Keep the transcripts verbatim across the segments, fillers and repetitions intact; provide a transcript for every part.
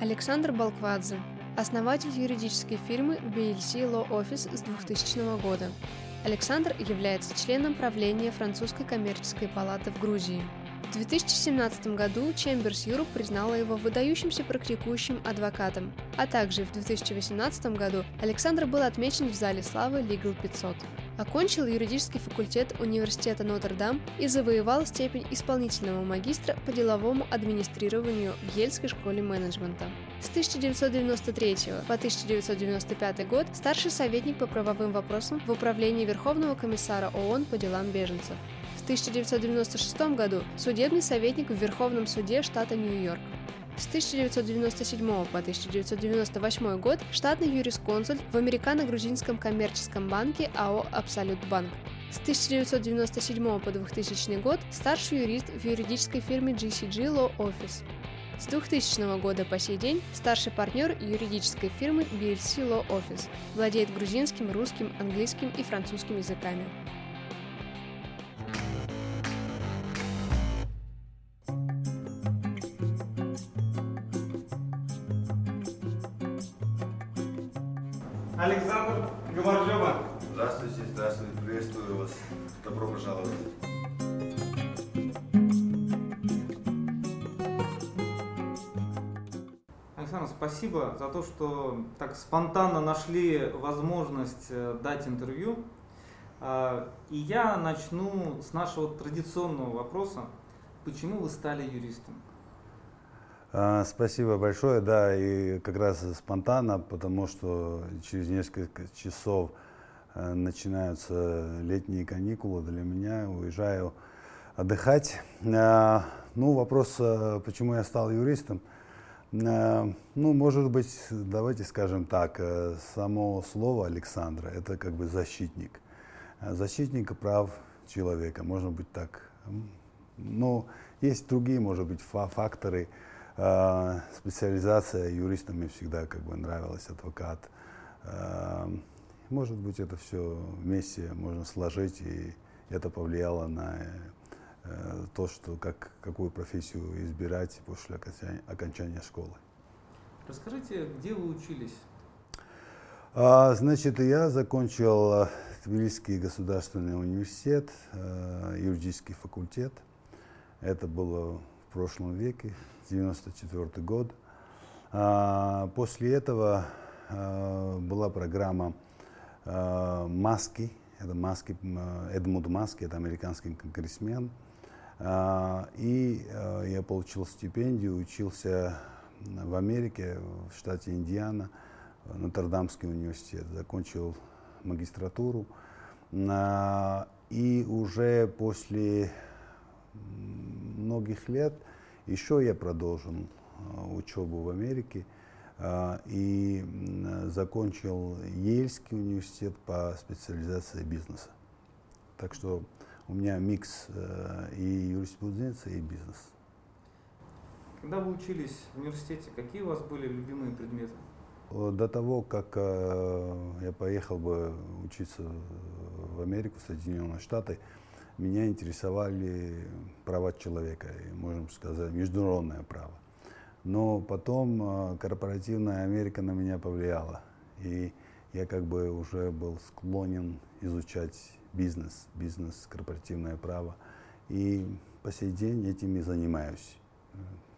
Александр Болквадзе, основатель юридической фирмы би эл си Law Office с двухтысячного года. Александр является членом правления Французской коммерческой палаты в Грузии. В две тысячи семнадцатом году Chambers Europe признала его выдающимся практикующим адвокатом, а также в две тысячи восемнадцатом году Александр был отмечен в Зале славы Лигал пятьсот. Окончил юридический факультет Университета Нотр-Дам и завоевал степень исполнительного магистра по деловому администрированию в Йельской школе менеджмента. С тысяча девятьсот девяносто третьего по тысяча девятьсот девяносто пятый год старший советник по правовым вопросам в Управлении Верховного комиссара ООН по делам беженцев. В тысяча девятьсот девяносто шестом году судебный советник в Верховном суде штата Нью-Йорк. С тысяча девятьсот девяносто седьмого по тысяча девятьсот девяносто восьмой год штатный юрисконсульт в Американо-грузинском коммерческом банке АО Абсолют Банк. С тысяча девятьсот девяносто седьмого по двухтысячный год старший юрист в юридической фирме джи си джи Law Office. С двухтысячного года по сей день старший партнер юридической фирмы би эл си Law Office, владеет грузинским, русским, английским и французским языками. Александр Говоржева. Здравствуйте, здравствуйте, приветствую вас. Добро пожаловать. Александр, спасибо за то, что так спонтанно нашли возможность дать интервью. И я начну с нашего традиционного вопроса. Почему вы стали юристом? Спасибо большое, да, и как раз спонтанно, потому что через несколько часов начинаются летние каникулы для меня, уезжаю отдыхать. Ну, вопрос, почему я стал юристом, ну, может быть, давайте скажем так, само слово Александра – это как бы защитник, защитник прав человека, может быть так, но есть другие, может быть, факторы. Специализация юриста мне всегда как бы нравилась, адвокат. Может быть, это все вместе можно сложить, и это повлияло на то, что как, какую профессию избирать после окончания, окончания школы. Расскажите, где вы учились? Значит, я закончил Тбилисский государственный университет, юридический факультет. Это было в прошлом веке, девяносто четвёртый год. После этого была программа Маски, это Маски, Эдмунд Маски, это американский конгрессмен. И я получил стипендию, учился в Америке, в штате Индиана, Нотр-Дамский университет, закончил магистратуру. И уже после многих лет еще я продолжил учебу в Америке и закончил Йельский университет по специализации бизнеса. Так что у меня микс и юриспруденция, и бизнес. Когда вы учились в университете, какие у вас были любимые предметы? До того, как я поехал бы учиться в Америку, в Соединенные Штаты, меня интересовали права человека, можем сказать, международное право. Но потом корпоративная Америка на меня повлияла. И я как бы уже был склонен изучать бизнес, бизнес, корпоративное право. И по сей день этим и занимаюсь.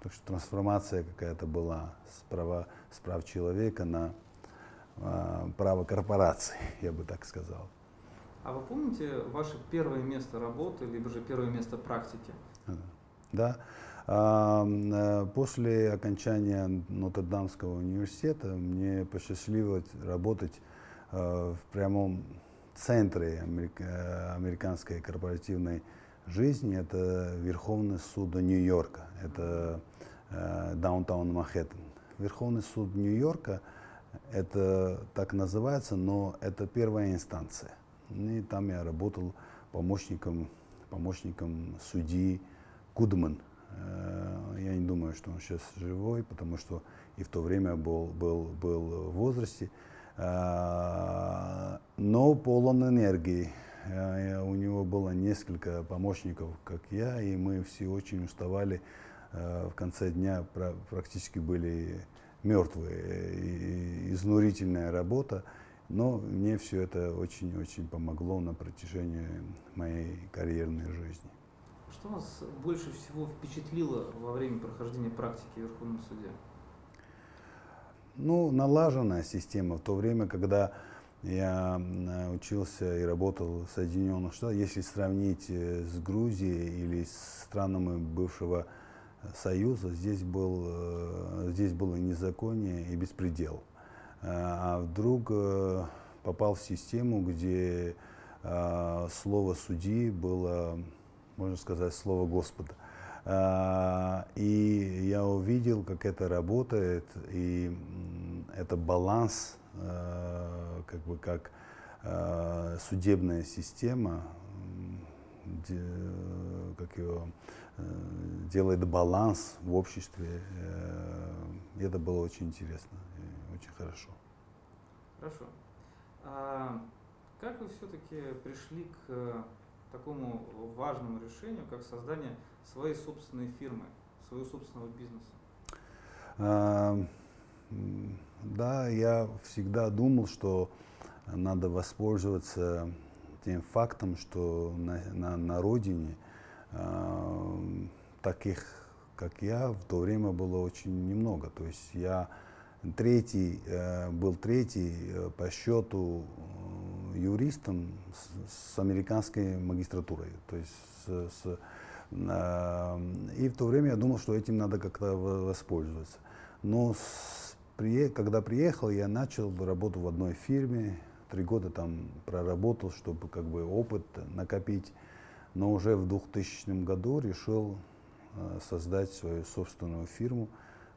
Так что трансформация какая-то была с права, с прав человека на право корпораций, я бы так сказал. А вы помните ваше первое место работы, либо же первое место практики? Да. После окончания Нотр-Дамского университета мне посчастливилось работать в прямом центре американской корпоративной жизни. Это Верховный суд Нью-Йорка, это Даунтаун Манхэттен. Верховный суд Нью-Йорка, это так называется, но это первая инстанция. И там я работал помощником, помощником судьи Гудман. Я не думаю, что он сейчас живой, потому что и в то время был, был, был в возрасте. Но полон энергии. У него было несколько помощников, как я, и мы все очень уставали. В конце дня практически были мертвые, и изнурительная работа, но мне все это очень-очень помогло на протяжении моей карьерной жизни. Что вас больше всего впечатлило во время прохождения практики в Верховном суде? Ну, налаженная система. В то время, когда я учился и работал в Соединенных Штатах, если сравнить с Грузией или с странами бывшего Союза, здесь, был, здесь было незаконие и беспредел. А вдруг попал в систему, где слово судьи было, можно сказать, слово Господа. И я увидел, как это работает, и это баланс, как бы как судебная система, как ее делает баланс в обществе. И это было очень интересно, очень хорошо. Хорошо. А как вы все-таки пришли к такому важному решению, как создание своей собственной фирмы, своего собственного бизнеса? А, да, я всегда думал, что надо воспользоваться тем фактом, что на, на, на родине а, таких, как я, в то время было очень немного. То есть я третий, был третий по счету юристом с, с американской магистратурой. То есть с, с, и в то время я думал, что этим надо как-то воспользоваться. Но с, при, когда приехал, я начал работу в одной фирме, три года там проработал, чтобы как бы опыт накопить. Но уже в двухтысячном году решил создать свою собственную фирму,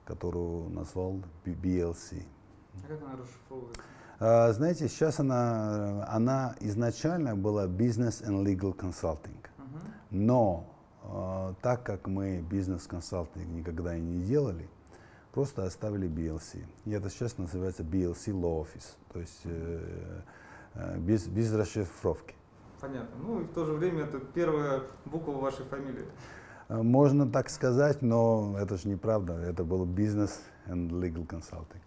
которую назвал би эл си. А как она расшифровывается? А, знаете, сейчас она, она изначально была Business and Legal Consulting. Uh-huh. Но а, так как мы бизнес-консалтинг никогда и не делали, просто оставили би эл си. И это сейчас называется би эл си Law Office, то есть э, э, без, без расшифровки. Понятно. Ну и в то же время это первая буква вашей фамилии. Можно так сказать, но это же неправда. Это был Business and Legal Consulting.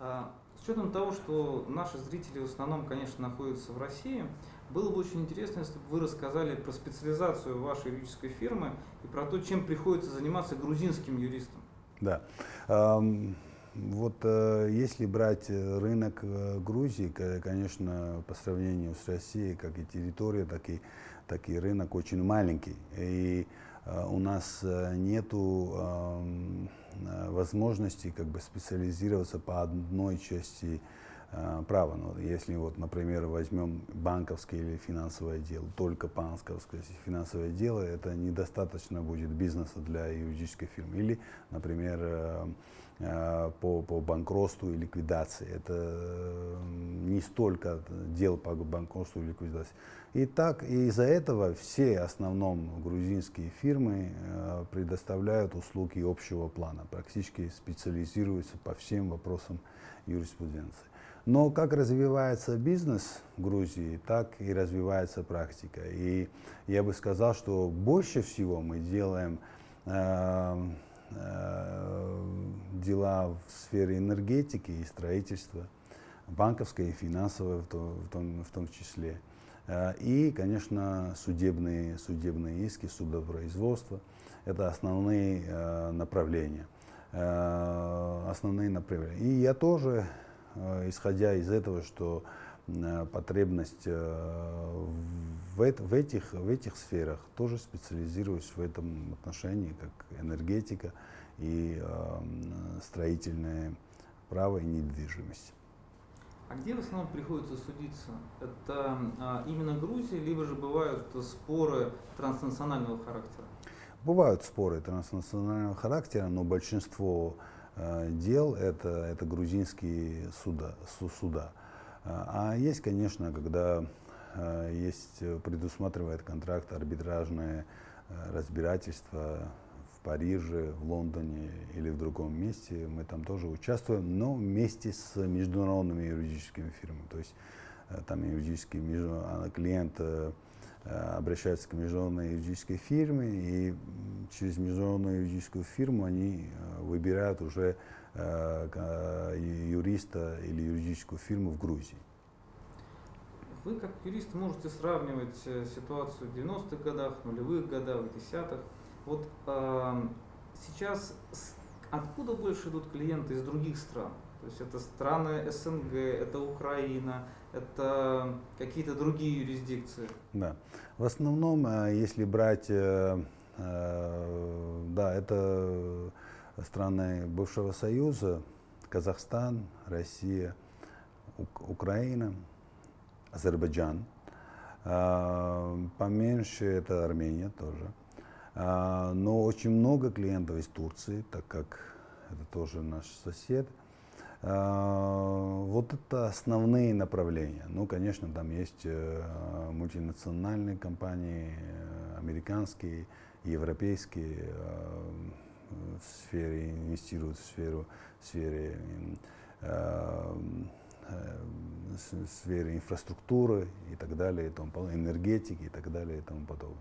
С учетом того, что наши зрители в основном, конечно, находятся в России, было бы очень интересно, если бы вы рассказали про специализацию вашей юридической фирмы и про то, чем приходится заниматься грузинским юристам. Да. Вот если брать рынок Грузии, конечно, по сравнению с Россией, как и территория, так и, так и рынок очень маленький. И у нас нет э, возможности как бы специализироваться по одной части э, права. Но если, вот, например, возьмем банковское или финансовое дело, только банковское финансовое дело, это недостаточно будет бизнеса для юридической фирмы. Или, например, э, э, по, по банкротству и ликвидации. Это не столько дел по банкротству и ликвидации. И так, и из-за этого все, в основном, грузинские фирмы э, предоставляют услуги общего плана, практически специализируются по всем вопросам юриспруденции. Но как развивается бизнес в Грузии, так и развивается практика. И я бы сказал, что больше всего мы делаем э, э, дела в сфере энергетики и строительства, банковской и финансовой в том, в том, в том числе. И, конечно, судебные, судебные иски, судопроизводство – это основные э, направления. Э, основные направления. И я тоже, э, исходя из этого, что э, потребность э, в, в, этих, в этих сферах, тоже специализируюсь в этом отношении, как энергетика и э, строительное право и недвижимость. А где в основном приходится судиться? Это а, именно Грузия, либо же бывают споры транснационального характера? Бывают споры транснационального характера, но большинство э, дел это, это грузинские суда, суда. А есть, конечно, когда э, есть, предусматривает контракт арбитражное разбирательство в Париже, в Лондоне или в другом месте, мы там тоже участвуем, но вместе с международными юридическими фирмами. То есть там юридический клиент обращается к международной юридической фирме, и через международную юридическую фирму они выбирают уже юриста или юридическую фирму в Грузии. Вы как юрист можете сравнивать ситуацию в девяностых годах, в нулевых годах, в десятых. Вот э, сейчас откуда больше идут клиенты из других стран? То есть это страны СНГ, это Украина, это какие-то другие юрисдикции? Да. В основном, если брать, э, э, да, это страны бывшего Союза, Казахстан, Россия, Ук- Украина, Азербайджан, поменьше это Армения тоже, но очень много клиентов из Турции, так как это тоже наш сосед. Вот это основные направления. Ну, конечно, там есть мультинациональные компании, американские, европейские, в сфере инвестируют в сферу, в сфере в сфере инфраструктуры и так далее, и тому, энергетики и так далее и тому подобное.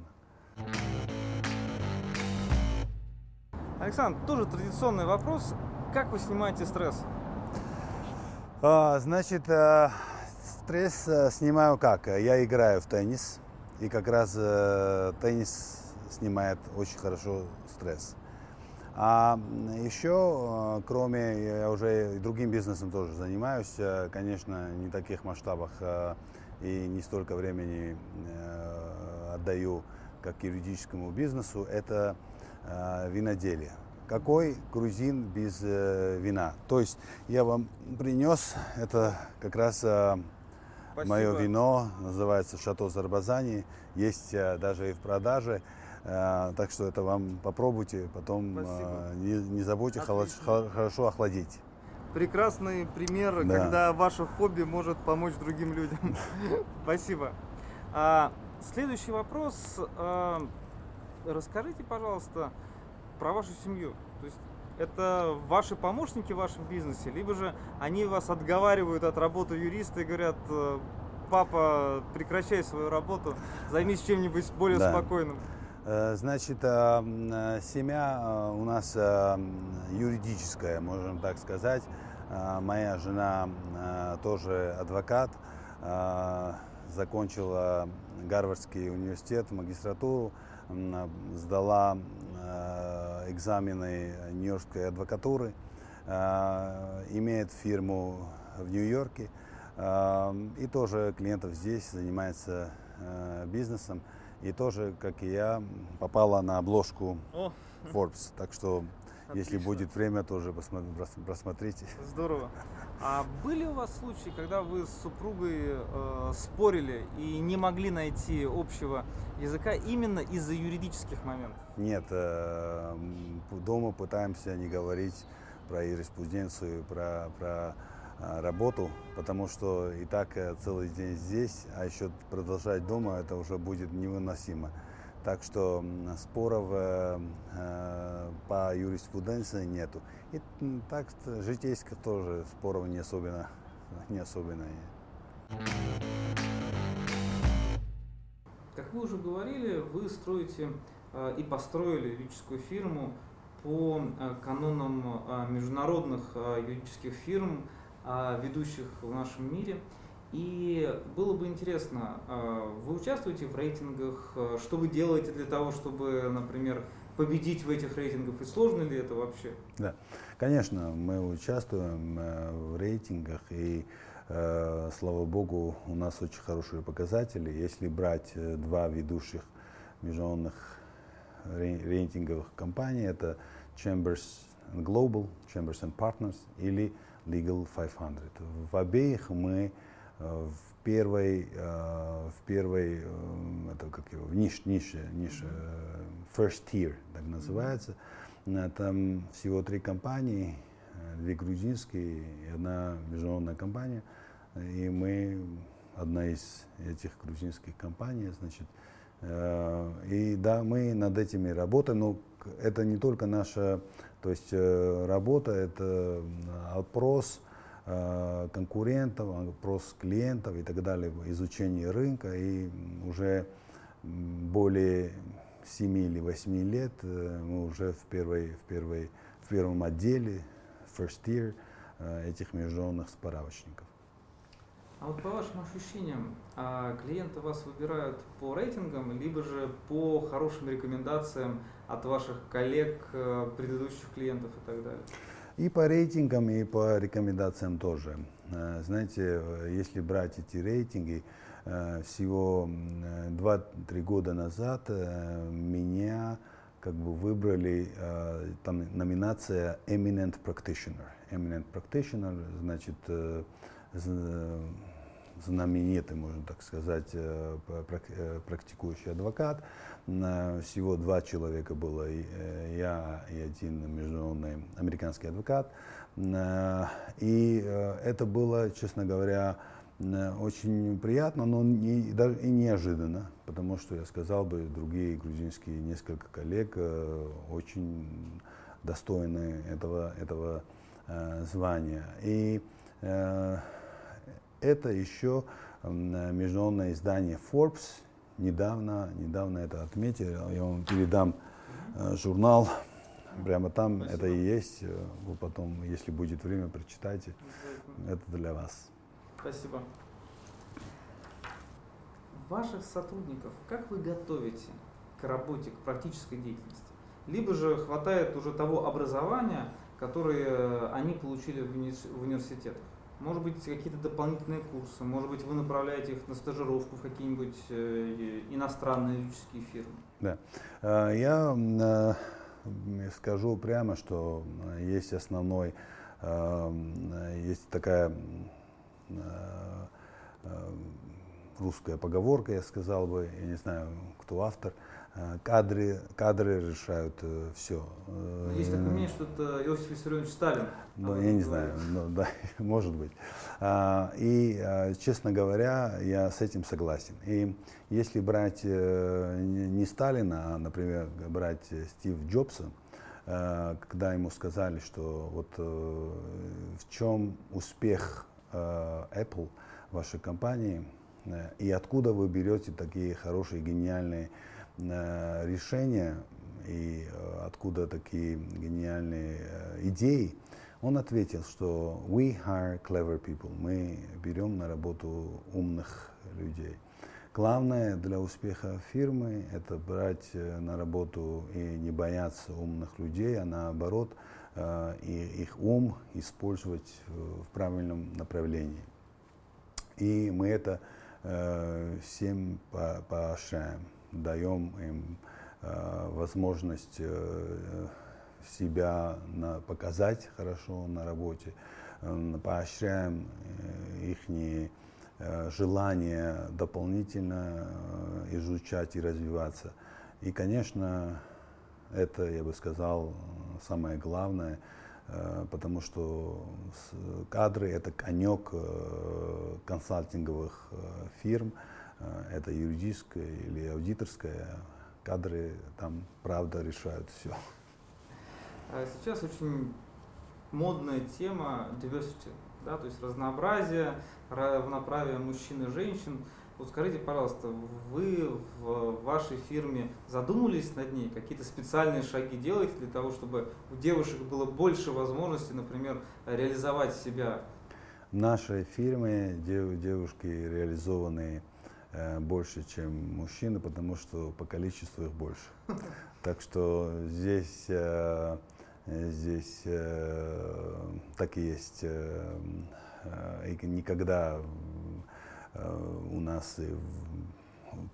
Александр, тоже традиционный вопрос. Как вы снимаете стресс? А, значит, стресс снимаю как? Я играю в теннис, и как раз теннис снимает очень хорошо стресс. А еще, кроме, я уже и другим бизнесом тоже занимаюсь, конечно, не в таких масштабах и не столько времени отдаю, как юридическому бизнесу, это виноделие. Какой грузин без вина? То есть я вам принес, это как раз мое вино, называется Шато Зарбазани, есть даже и в продаже. Так что это вам попробуйте, потом не, не забудьте холод, хорошо охладить. Прекрасный пример, да. Когда ваше хобби может помочь другим людям. Спасибо. А, следующий вопрос. А, расскажите, пожалуйста, про вашу семью. То есть это ваши помощники в вашем бизнесе, либо же они вас отговаривают от работы юриста и говорят: папа, прекращай свою работу, займись чем-нибудь более да. спокойным. Значит, семья у нас юридическая, можем так сказать. Моя жена тоже адвокат, закончила Гарвардский университет, магистратуру, сдала экзамены Нью-Йоркской адвокатуры, имеет фирму в Нью-Йорке и тоже клиентов здесь, занимается бизнесом. И тоже, как и я, попала на обложку О. Forbes. Так что, отлично. Если будет время, тоже просмотрите. Здорово. А были у вас случаи, когда вы с супругой э, спорили и не могли найти общего языка именно из-за юридических моментов? Нет. Э, дома пытаемся не говорить про юриспруденцию, про, про э, работу, потому что и так целый день здесь, а еще продолжать дома, это уже будет невыносимо. Так что споров э, по юриспруденции нету. И так житейских тоже споров не особенно, не особенно. Как вы уже говорили, вы строите э, и построили юридическую фирму по э, канонам э, международных э, юридических фирм, ведущих в нашем мире. И было бы интересно, вы участвуете в рейтингах? Что вы делаете для того, чтобы, например, победить в этих рейтингах? И сложно ли это вообще? Да, конечно, мы участвуем в рейтингах. И, слава богу, у нас очень хорошие показатели. Если брать два ведущих международных рейтинговых компаний, это Chambers Global, Chambers and Partners или Legal пятьсот. В обеих мы в первой, в первой, это как его, в нише, нише, нише, first tier, так называется. Там всего три компании, две грузинские и одна международная компания. И мы одна из этих грузинских компаний, значит. И да, мы над этими работаем, но это не только наша, то есть работа, это опрос конкурентов, опрос клиентов и так далее, изучение рынка и уже более семи или восьми лет мы уже в, первой, в, первой, в первом отделе, first year, этих международных справочников. А вот по вашим ощущениям, клиенты вас выбирают по рейтингам, либо же по хорошим рекомендациям от ваших коллег, предыдущих клиентов и так далее? И по рейтингам, и по рекомендациям тоже. Знаете, если брать эти рейтинги, всего два-три года назад меня как бы выбрали, там номинация Eminent Practitioner. Eminent Practitioner, значит, знаменитый, можно так сказать, практикующий адвокат. Всего два человека было, я и один международный американский адвокат. И это было, честно говоря, очень приятно, но не, даже и неожиданно, потому что, я сказал бы, другие грузинские несколько коллег очень достойны этого, этого звания. И это еще международное издание Forbes недавно, недавно это отметил. Я вам передам журнал, прямо там. Спасибо. Это и есть. Вы потом, если будет время, прочитайте. Это для вас. Спасибо. Ваших сотрудников как вы готовите к работе, к практической деятельности? Либо же хватает уже того образования, которое они получили в университетах? Может быть, какие-то дополнительные курсы, может быть, вы направляете их на стажировку в какие-нибудь иностранные юридические фирмы? Да. Я скажу прямо, что есть основной, есть такая русская поговорка, я сказал бы, я не знаю, кто автор. Кадры, кадры решают все. Есть такое мнение, что это Иосиф Лиссарионович Сталин. Ну, я не знаю, но, да, может быть. И, честно говоря, я с этим согласен. И если брать не Сталина, а, например, брать Стива Джобса, когда ему сказали, что вот в чем успех Apple, вашей компании, и откуда вы берете такие хорошие, гениальные решения и откуда такие гениальные идеи, он ответил, что we hire clever people, мы берем на работу умных людей. Главное для успеха фирмы – это брать на работу и не бояться умных людей, а наоборот, и их ум использовать в правильном направлении. И мы это всем поощряем. Даем им э, возможность э, себя на, показать хорошо на работе, э, поощряем э, их э, желание дополнительно э, изучать и развиваться. И, конечно, это, я бы сказал, самое главное, э, потому что кадры – это конек э, консалтинговых э, фирм. Это юридическое или аудиторское, кадры там правда решают все. Сейчас очень модная тема diversity, да, то есть разнообразие, равноправие мужчин и женщин. Вот скажите, пожалуйста, вы в вашей фирме задумывались над ней, какие-то специальные шаги делаете для того, чтобы у девушек было больше возможностей, например, реализовать себя? В нашей фирме девушки реализованы больше, чем мужчины, потому что по количеству их больше. Так что здесь, здесь так и есть. И никогда у нас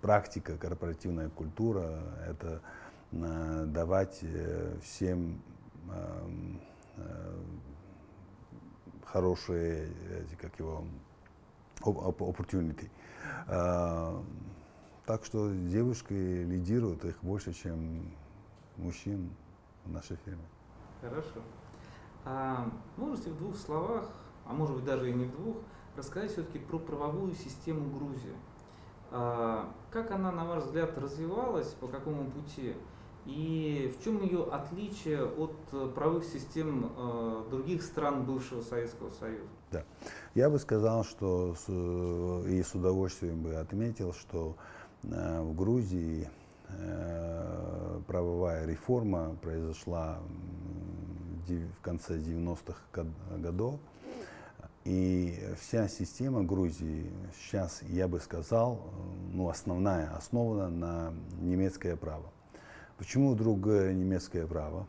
практика, корпоративная культура – это давать всем хорошие, как его, opportunity. Uh, так что девушки лидируют, их больше, чем мужчин в нашей фирме. Хорошо. А можете в двух словах, а может быть даже и не в двух, рассказать все-таки про правовую систему Грузии? А как она, на ваш взгляд, развивалась, по какому пути? И в чем ее отличие от правовых систем других стран бывшего Советского Союза? Да, я бы сказал, что и с удовольствием бы отметил, что в Грузии правовая реформа произошла в конце девяностых годов. И вся система Грузии сейчас, я бы сказал, ну, основная, основана на немецкое право. Почему вдруг немецкое право?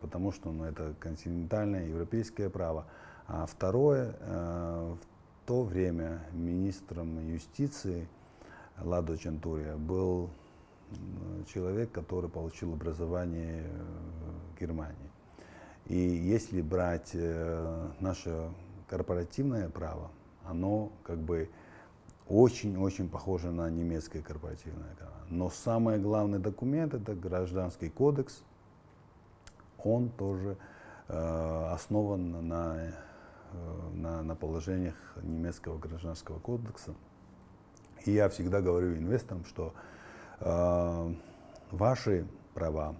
Потому что ну, это континентальное европейское право. А второе, в то время министром юстиции Ладо Чантурия был человек, который получил образование в Германии. И если брать наше корпоративное право, оно как бы очень-очень похоже на немецкое корпоративное право. Но самый главный документ – это Гражданский кодекс. Он тоже э, основан на, на, на положениях немецкого Гражданского кодекса. И я всегда говорю инвесторам, что э, ваши права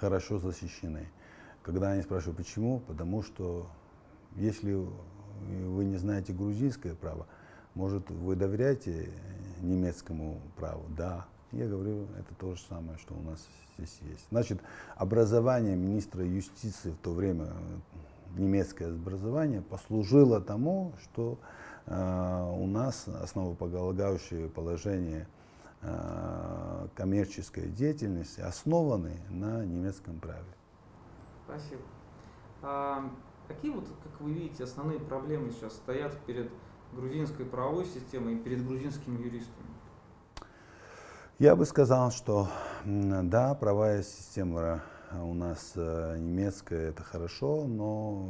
хорошо защищены. Когда они спрашивают, почему, потому что если вы не знаете грузинское право, может, вы доверяете немецкому праву? Да. Я говорю, это то же самое, что у нас здесь есть. Значит, образование министра юстиции в то время, немецкое образование, послужило тому, что э, у нас основополагающее положение э, коммерческой деятельности основаны на немецком праве. Спасибо. А какие, вот, как вы видите, основные проблемы сейчас стоят перед грузинской правовой системой и перед грузинскими юристами? Я бы сказал, что да, правовая система у нас немецкая, это хорошо, но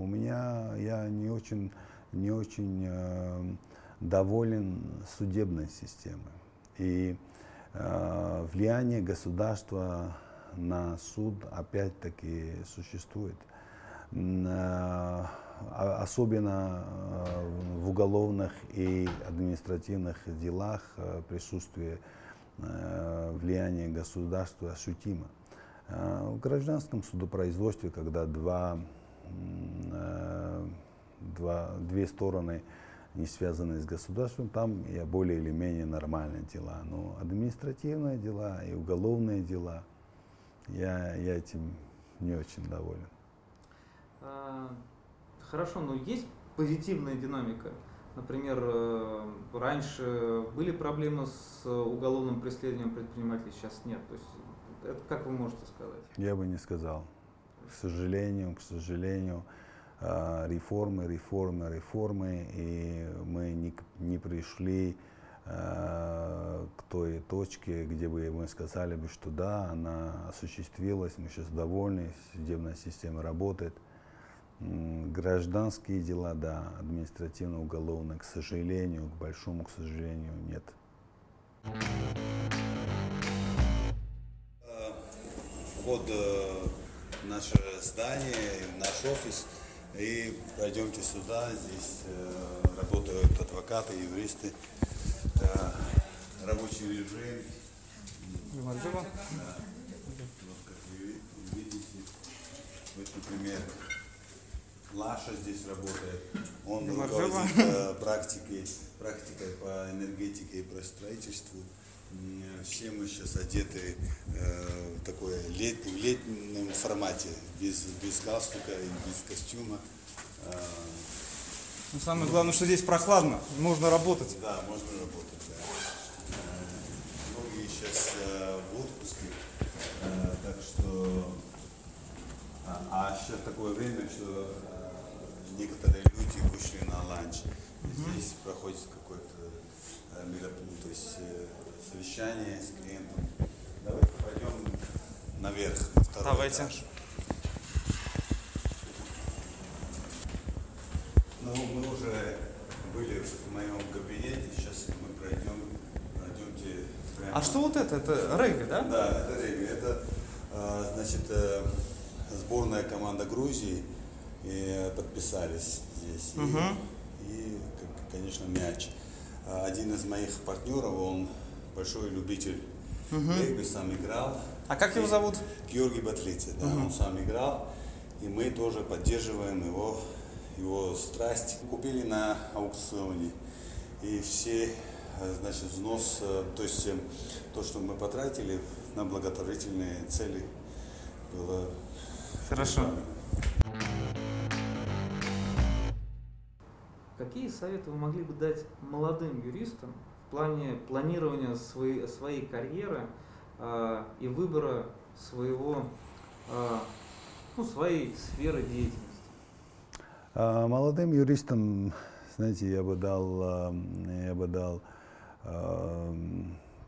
у меня я не очень, не очень доволен судебной системой. И влияние государства на суд опять-таки существует. Особенно в уголовных и административных делах присутствие влияние государства ощутимо. В гражданском судопроизводстве, когда два, два, две стороны не связаны с государством, там я более или менее нормальные дела. Но административные дела и уголовные дела, я, я этим не очень доволен. Хорошо, но есть позитивная динамика? Например, раньше были проблемы с уголовным преследованием предпринимателей, сейчас нет. То есть, это как вы можете сказать? Я бы не сказал. К сожалению, к сожалению, реформы, реформы, реформы, и мы не, не пришли к той точке, где бы мы сказали бы, что да, она осуществилась, мы сейчас довольны, судебная система работает. Гражданские дела, да, административно-уголовные, к сожалению, к большому, к сожалению, нет. Вход в наше здание, в наш офис, и пройдемте сюда, здесь работают адвокаты, юристы, рабочий режим. Да. Как вы видите, вот, например, Лаша здесь работает, он руководит э, практикой, практикой по энергетике и по строительству. Все мы сейчас одеты э, в такой лет, в летнем формате, без, без галстука и без костюма. Э, ну, самое ну, главное, что здесь прохладно, можно работать. Да, можно работать. Да. Э, многие сейчас э, в отпуске, э, так что... А, а сейчас такое время, что... Некоторые люди вышли на ланч, mm-hmm. здесь проходит какое-то мероприятие, то есть совещание с клиентом. Давайте пойдем наверх, на второй Давайте. этаж. Ну, мы уже были в моем кабинете, сейчас мы пройдем, пройдемте прямо. А что вот это? Это регби, да? Да, это регби. Это, значит, сборная команда Грузии. И подписались здесь. Uh-huh. И, и, конечно, мяч. Один из моих партнеров, он большой любитель регби, uh-huh. сам играл. А как и его зовут? Георгий Батлети, да, uh-huh. он сам играл. И мы тоже поддерживаем его, его страсть. Купили на аукционе. И все значит, взнос, то есть то, что мы потратили на благотворительные цели, было... Хорошо. Какие советы вы могли бы дать молодым юристам в плане планирования своей, своей карьеры э, и выбора своего, э, ну, своей сферы деятельности? Молодым юристам, знаете, я бы дал, я бы дал э,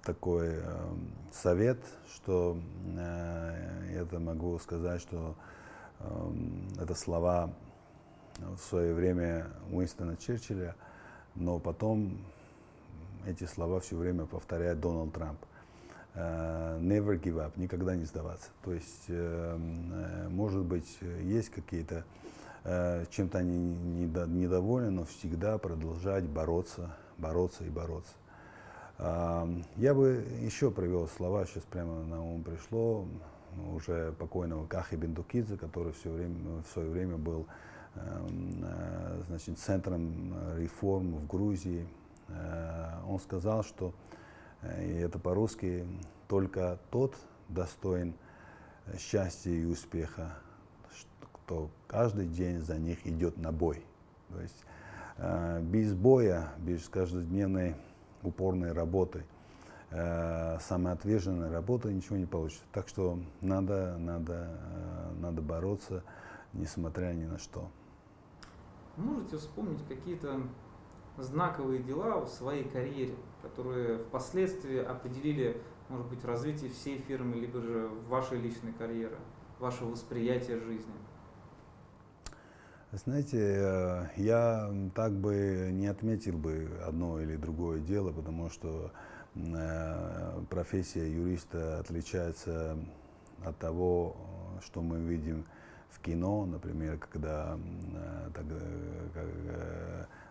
такой э, совет, что э, это могу сказать, что э, это слова в свое время Уинстона Черчилля, но потом эти слова все время повторяет Дональд Трамп. Э, never give up, никогда не сдаваться. То есть, э, может быть, есть какие-то чем-то они недовольны, но всегда продолжать бороться, бороться и бороться. Я бы еще привел слова, сейчас прямо на ум пришло, уже покойного Кахи Бендукидзе, который все время, в свое время был, значит, центром реформ в Грузии. Он сказал, что, и это по-русски, только тот достоин счастья и успеха, то каждый день за них идет на бой. То есть э, без боя, без каждодневной упорной работы, э, самоотверженной работы ничего не получится. Так что надо, надо, э, надо бороться, несмотря ни на что. Можете вспомнить какие-то знаковые дела в своей карьере, которые впоследствии определили, может быть, развитие всей фирмы, либо же вашей личной карьеры, вашего восприятия жизни? Знаете, я так бы не отметил бы одно или другое дело, потому что профессия юриста отличается от того, что мы видим в кино, например, когда так, как,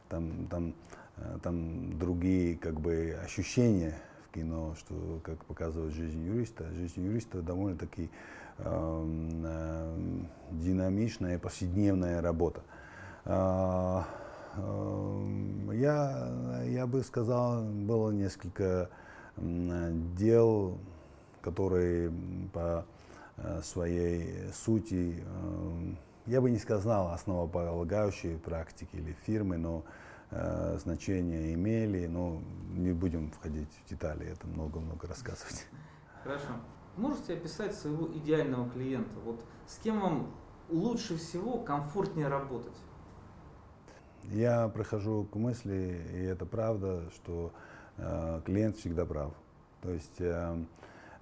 там, там, там другие как бы ощущения в кино, что как показывает жизнь юриста. Жизнь юриста довольно-таки динамичная повседневная работа. Я, я бы сказал, было несколько дел, которые по своей сути, я бы не сказал основополагающие практики или фирмы, но значение имели, но не будем входить в детали, это много-много рассказывать. Хорошо. Можете описать своего идеального клиента? Вот с кем вам лучше всего, комфортнее работать? Я прихожу к мысли, и это правда, что э, клиент всегда прав. То есть э,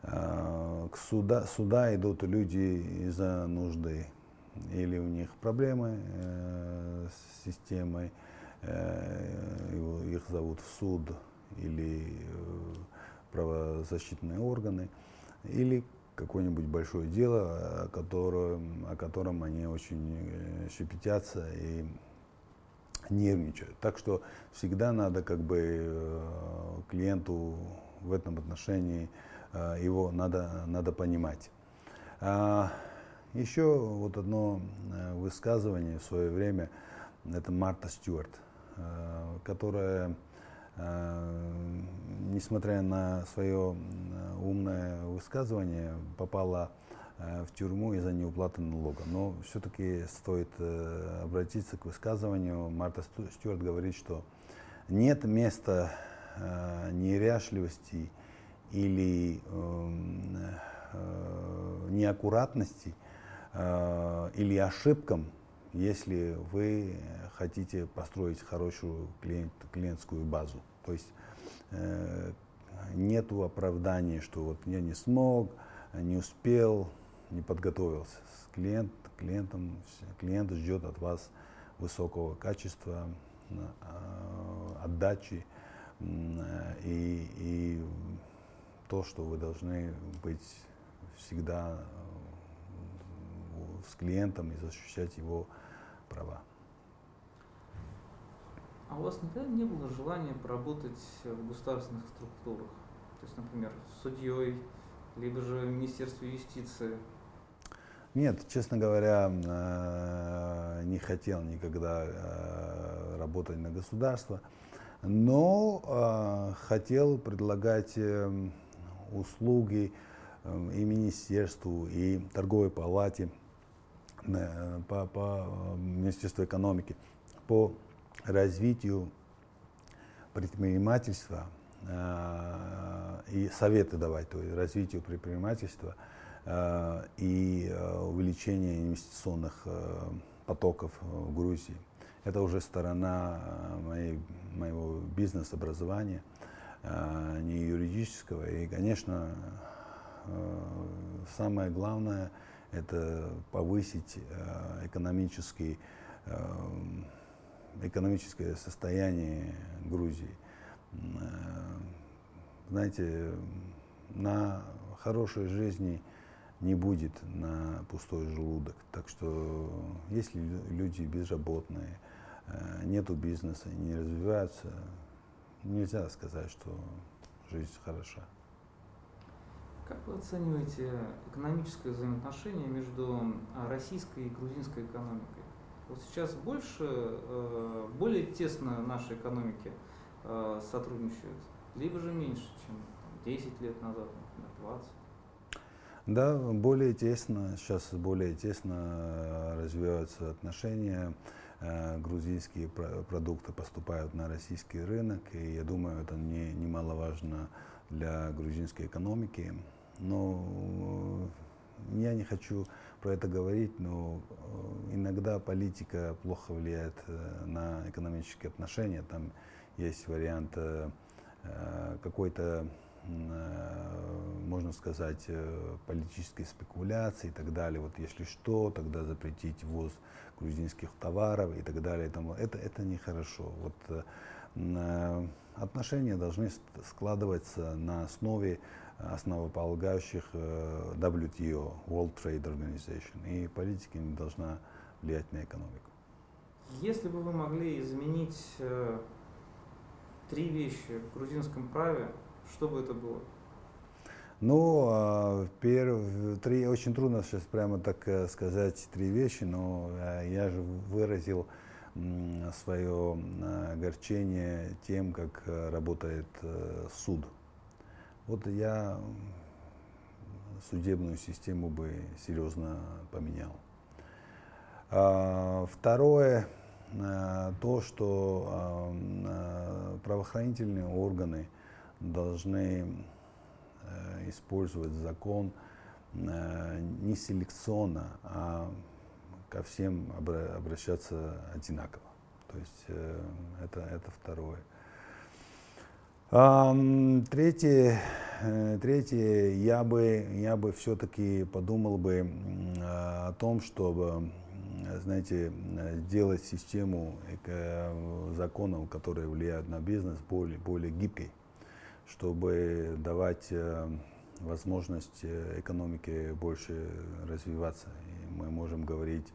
э, к суда, суда идут люди из-за нужды. Или у них проблемы э, с системой, э, его, их зовут в суд, или э, правозащитные органы. Или какое-нибудь большое дело, о котором, о котором они очень щепетятся и нервничают. Так что всегда надо как бы клиенту в этом отношении, его надо, надо понимать. Еще вот одно высказывание в свое время, это Марта Стюарт, которая... несмотря на свое умное высказывание, попала в тюрьму из-за неуплаты налога. Но все-таки стоит обратиться к высказыванию. Марта Стюарт говорит, что нет места неряшливости или неаккуратности или ошибкам, если вы хотите построить хорошую клиент, клиентскую базу. То есть э, нет оправдания, что вот я не смог, не успел, не подготовился. С клиент, клиентом, клиент ждет от вас высокого качества, э, отдачи э, и, и то, что вы должны быть всегда с клиентом и защищать его права. А у вас никогда не было желания поработать в государственных структурах? То есть, например, судьей, либо же в Министерстве юстиции? Нет, честно говоря, не хотел никогда работать на государство. но э, хотел предлагать э, услуги э, и министерству, и торговой палате, э, по, по Министерству экономики по развитию предпринимательства э, и советы давать, то есть развитию предпринимательства э, и э, увеличению инвестиционных э, потоков в Грузии. Это уже сторона моей, моего бизнес-образования, не юридического. И, конечно, самое главное – это повысить экономический, экономическое состояние Грузии. Знаете, на хорошей жизни не будет на пустой желудок. Так что если люди безработные, нету бизнеса, не развиваются, нельзя сказать, что жизнь хороша. Как вы оцениваете экономическое взаимоотношение между российской и грузинской экономикой? Вот сейчас больше, более тесно наши экономики сотрудничают, либо же меньше, чем десять лет назад, например, двадцать? Да, более тесно, сейчас более тесно развиваются отношения, грузинские продукты поступают на российский рынок, и я думаю, это не, немаловажно для грузинской экономики. Но я не хочу про это говорить, но иногда политика плохо влияет на экономические отношения, там есть вариант какой-то, можно сказать, политической спекуляции и так далее. Вот если что, тогда запретить ввоз грузинских товаров и так далее. Это, это нехорошо. Вот, отношения должны складываться на основе основополагающих дабл ю ти о, World Trade Organization. И политика не должна влиять на экономику. Если бы вы могли изменить три вещи в грузинском праве, что бы это было? Ну, первое, три, очень трудно сейчас прямо так сказать три вещи, но я же выразил свое огорчение тем, как работает суд. Вот я судебную систему бы серьезно поменял. Второе, то, что правоохранительные органы должны использовать закон не селекционно, а ко всем обращаться одинаково. То есть это, это второе. Третье, третье я бы, я бы все-таки подумал бы о том, чтобы, знаете, сделать систему законов, которые влияют на бизнес, более, более гибкой, чтобы давать возможность экономике больше развиваться. И мы можем говорить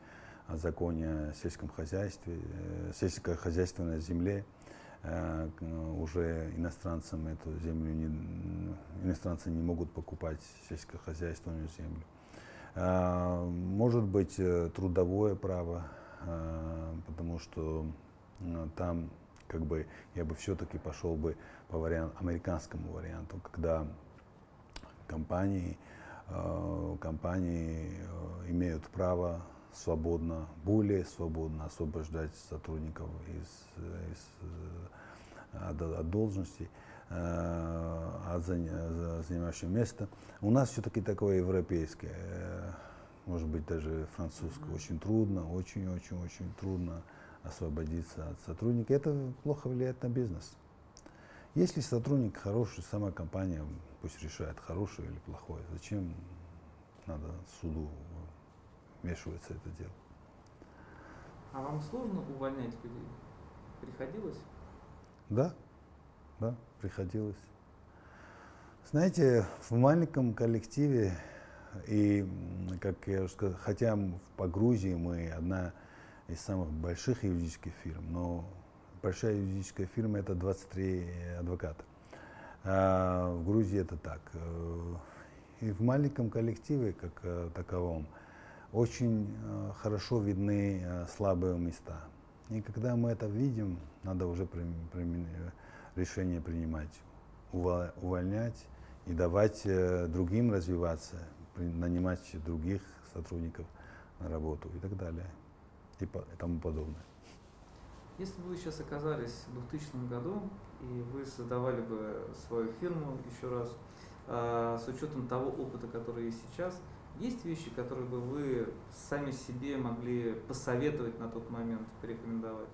о законе о сельском хозяйстве, сельскохозяйственной земле. Уже иностранцам эту землю не, иностранцы не могут покупать сельскохозяйственную землю. Может быть, трудовое право, потому что там как бы я бы все-таки пошел бы по варианту, американскому варианту, когда компании, э, компании имеют право свободно, более свободно освобождать сотрудников из, из, от, от должности, э, от занимающего места. У нас все-таки такое европейское, э, может быть, даже французское. Очень трудно, очень-очень-очень трудно освободиться от сотрудника. Это плохо влияет на бизнес. Если сотрудник хороший, сама компания пусть решает, хороший или плохой. Зачем надо суду вмешиваться в это дело? А вам сложно увольнять людей? Приходилось? Да, да, приходилось. Знаете, в маленьком коллективе, и, как я уже сказал, хотя по Грузии мы одна из самых больших юридических фирм, но большая юридическая фирма – это двадцать три адвоката. А в Грузии это так. И в маленьком коллективе, как таковом, очень хорошо видны слабые места. И когда мы это видим, надо уже решение принимать, увольнять и давать другим развиваться, нанимать других сотрудников на работу и так далее, и тому подобное. Если бы вы сейчас оказались в двухтысячном году, и вы создавали бы свою фирму еще раз, с учетом того опыта, который есть сейчас, есть вещи, которые бы вы сами себе могли посоветовать на тот момент, порекомендовать?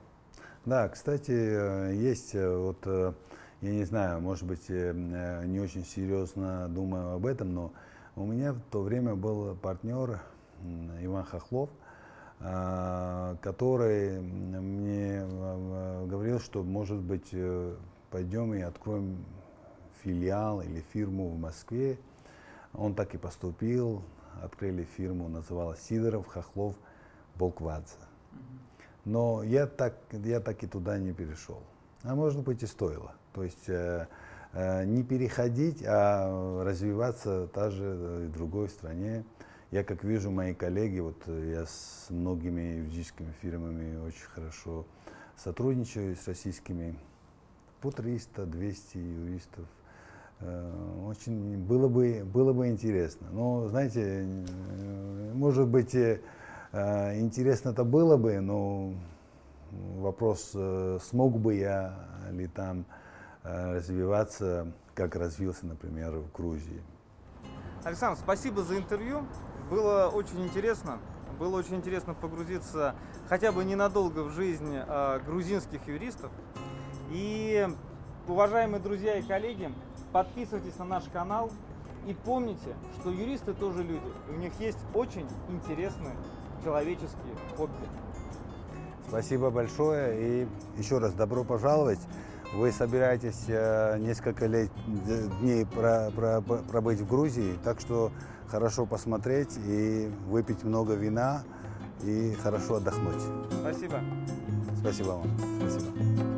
Да, кстати, есть, вот, я не знаю, может быть, не очень серьезно думаю об этом, но у меня в то время был партнер Иван Хохлов, который мне говорил, что, может быть, пойдем и откроем филиал или фирму в Москве. Он так и поступил, открыли фирму, называлась Сидоров, Хохлов, Болквадзе. Но я так, я так и туда не перешел. А может быть и стоило. То есть не переходить, а развиваться даже в другой стране. Я, как вижу, мои коллеги, вот я с многими юридическими фирмами очень хорошо сотрудничаю, с российскими, по триста-двести юристов. Очень было бы, было бы интересно. Но, знаете, может быть, интересно-то было бы, но вопрос, смог бы я ли там развиваться, как развился, например, в Грузии. Александр, спасибо за интервью. Было очень интересно. Было очень интересно погрузиться хотя бы ненадолго в жизнь грузинских юристов. И, уважаемые друзья и коллеги, подписывайтесь на наш канал и помните, что юристы тоже люди. У них есть очень интересные человеческие хобби. Спасибо большое и еще раз добро пожаловать. Вы собираетесь несколько лет, дней пробыть в Грузии, так что хорошо посмотреть и выпить много вина и хорошо отдохнуть. Спасибо. Спасибо вам. Спасибо.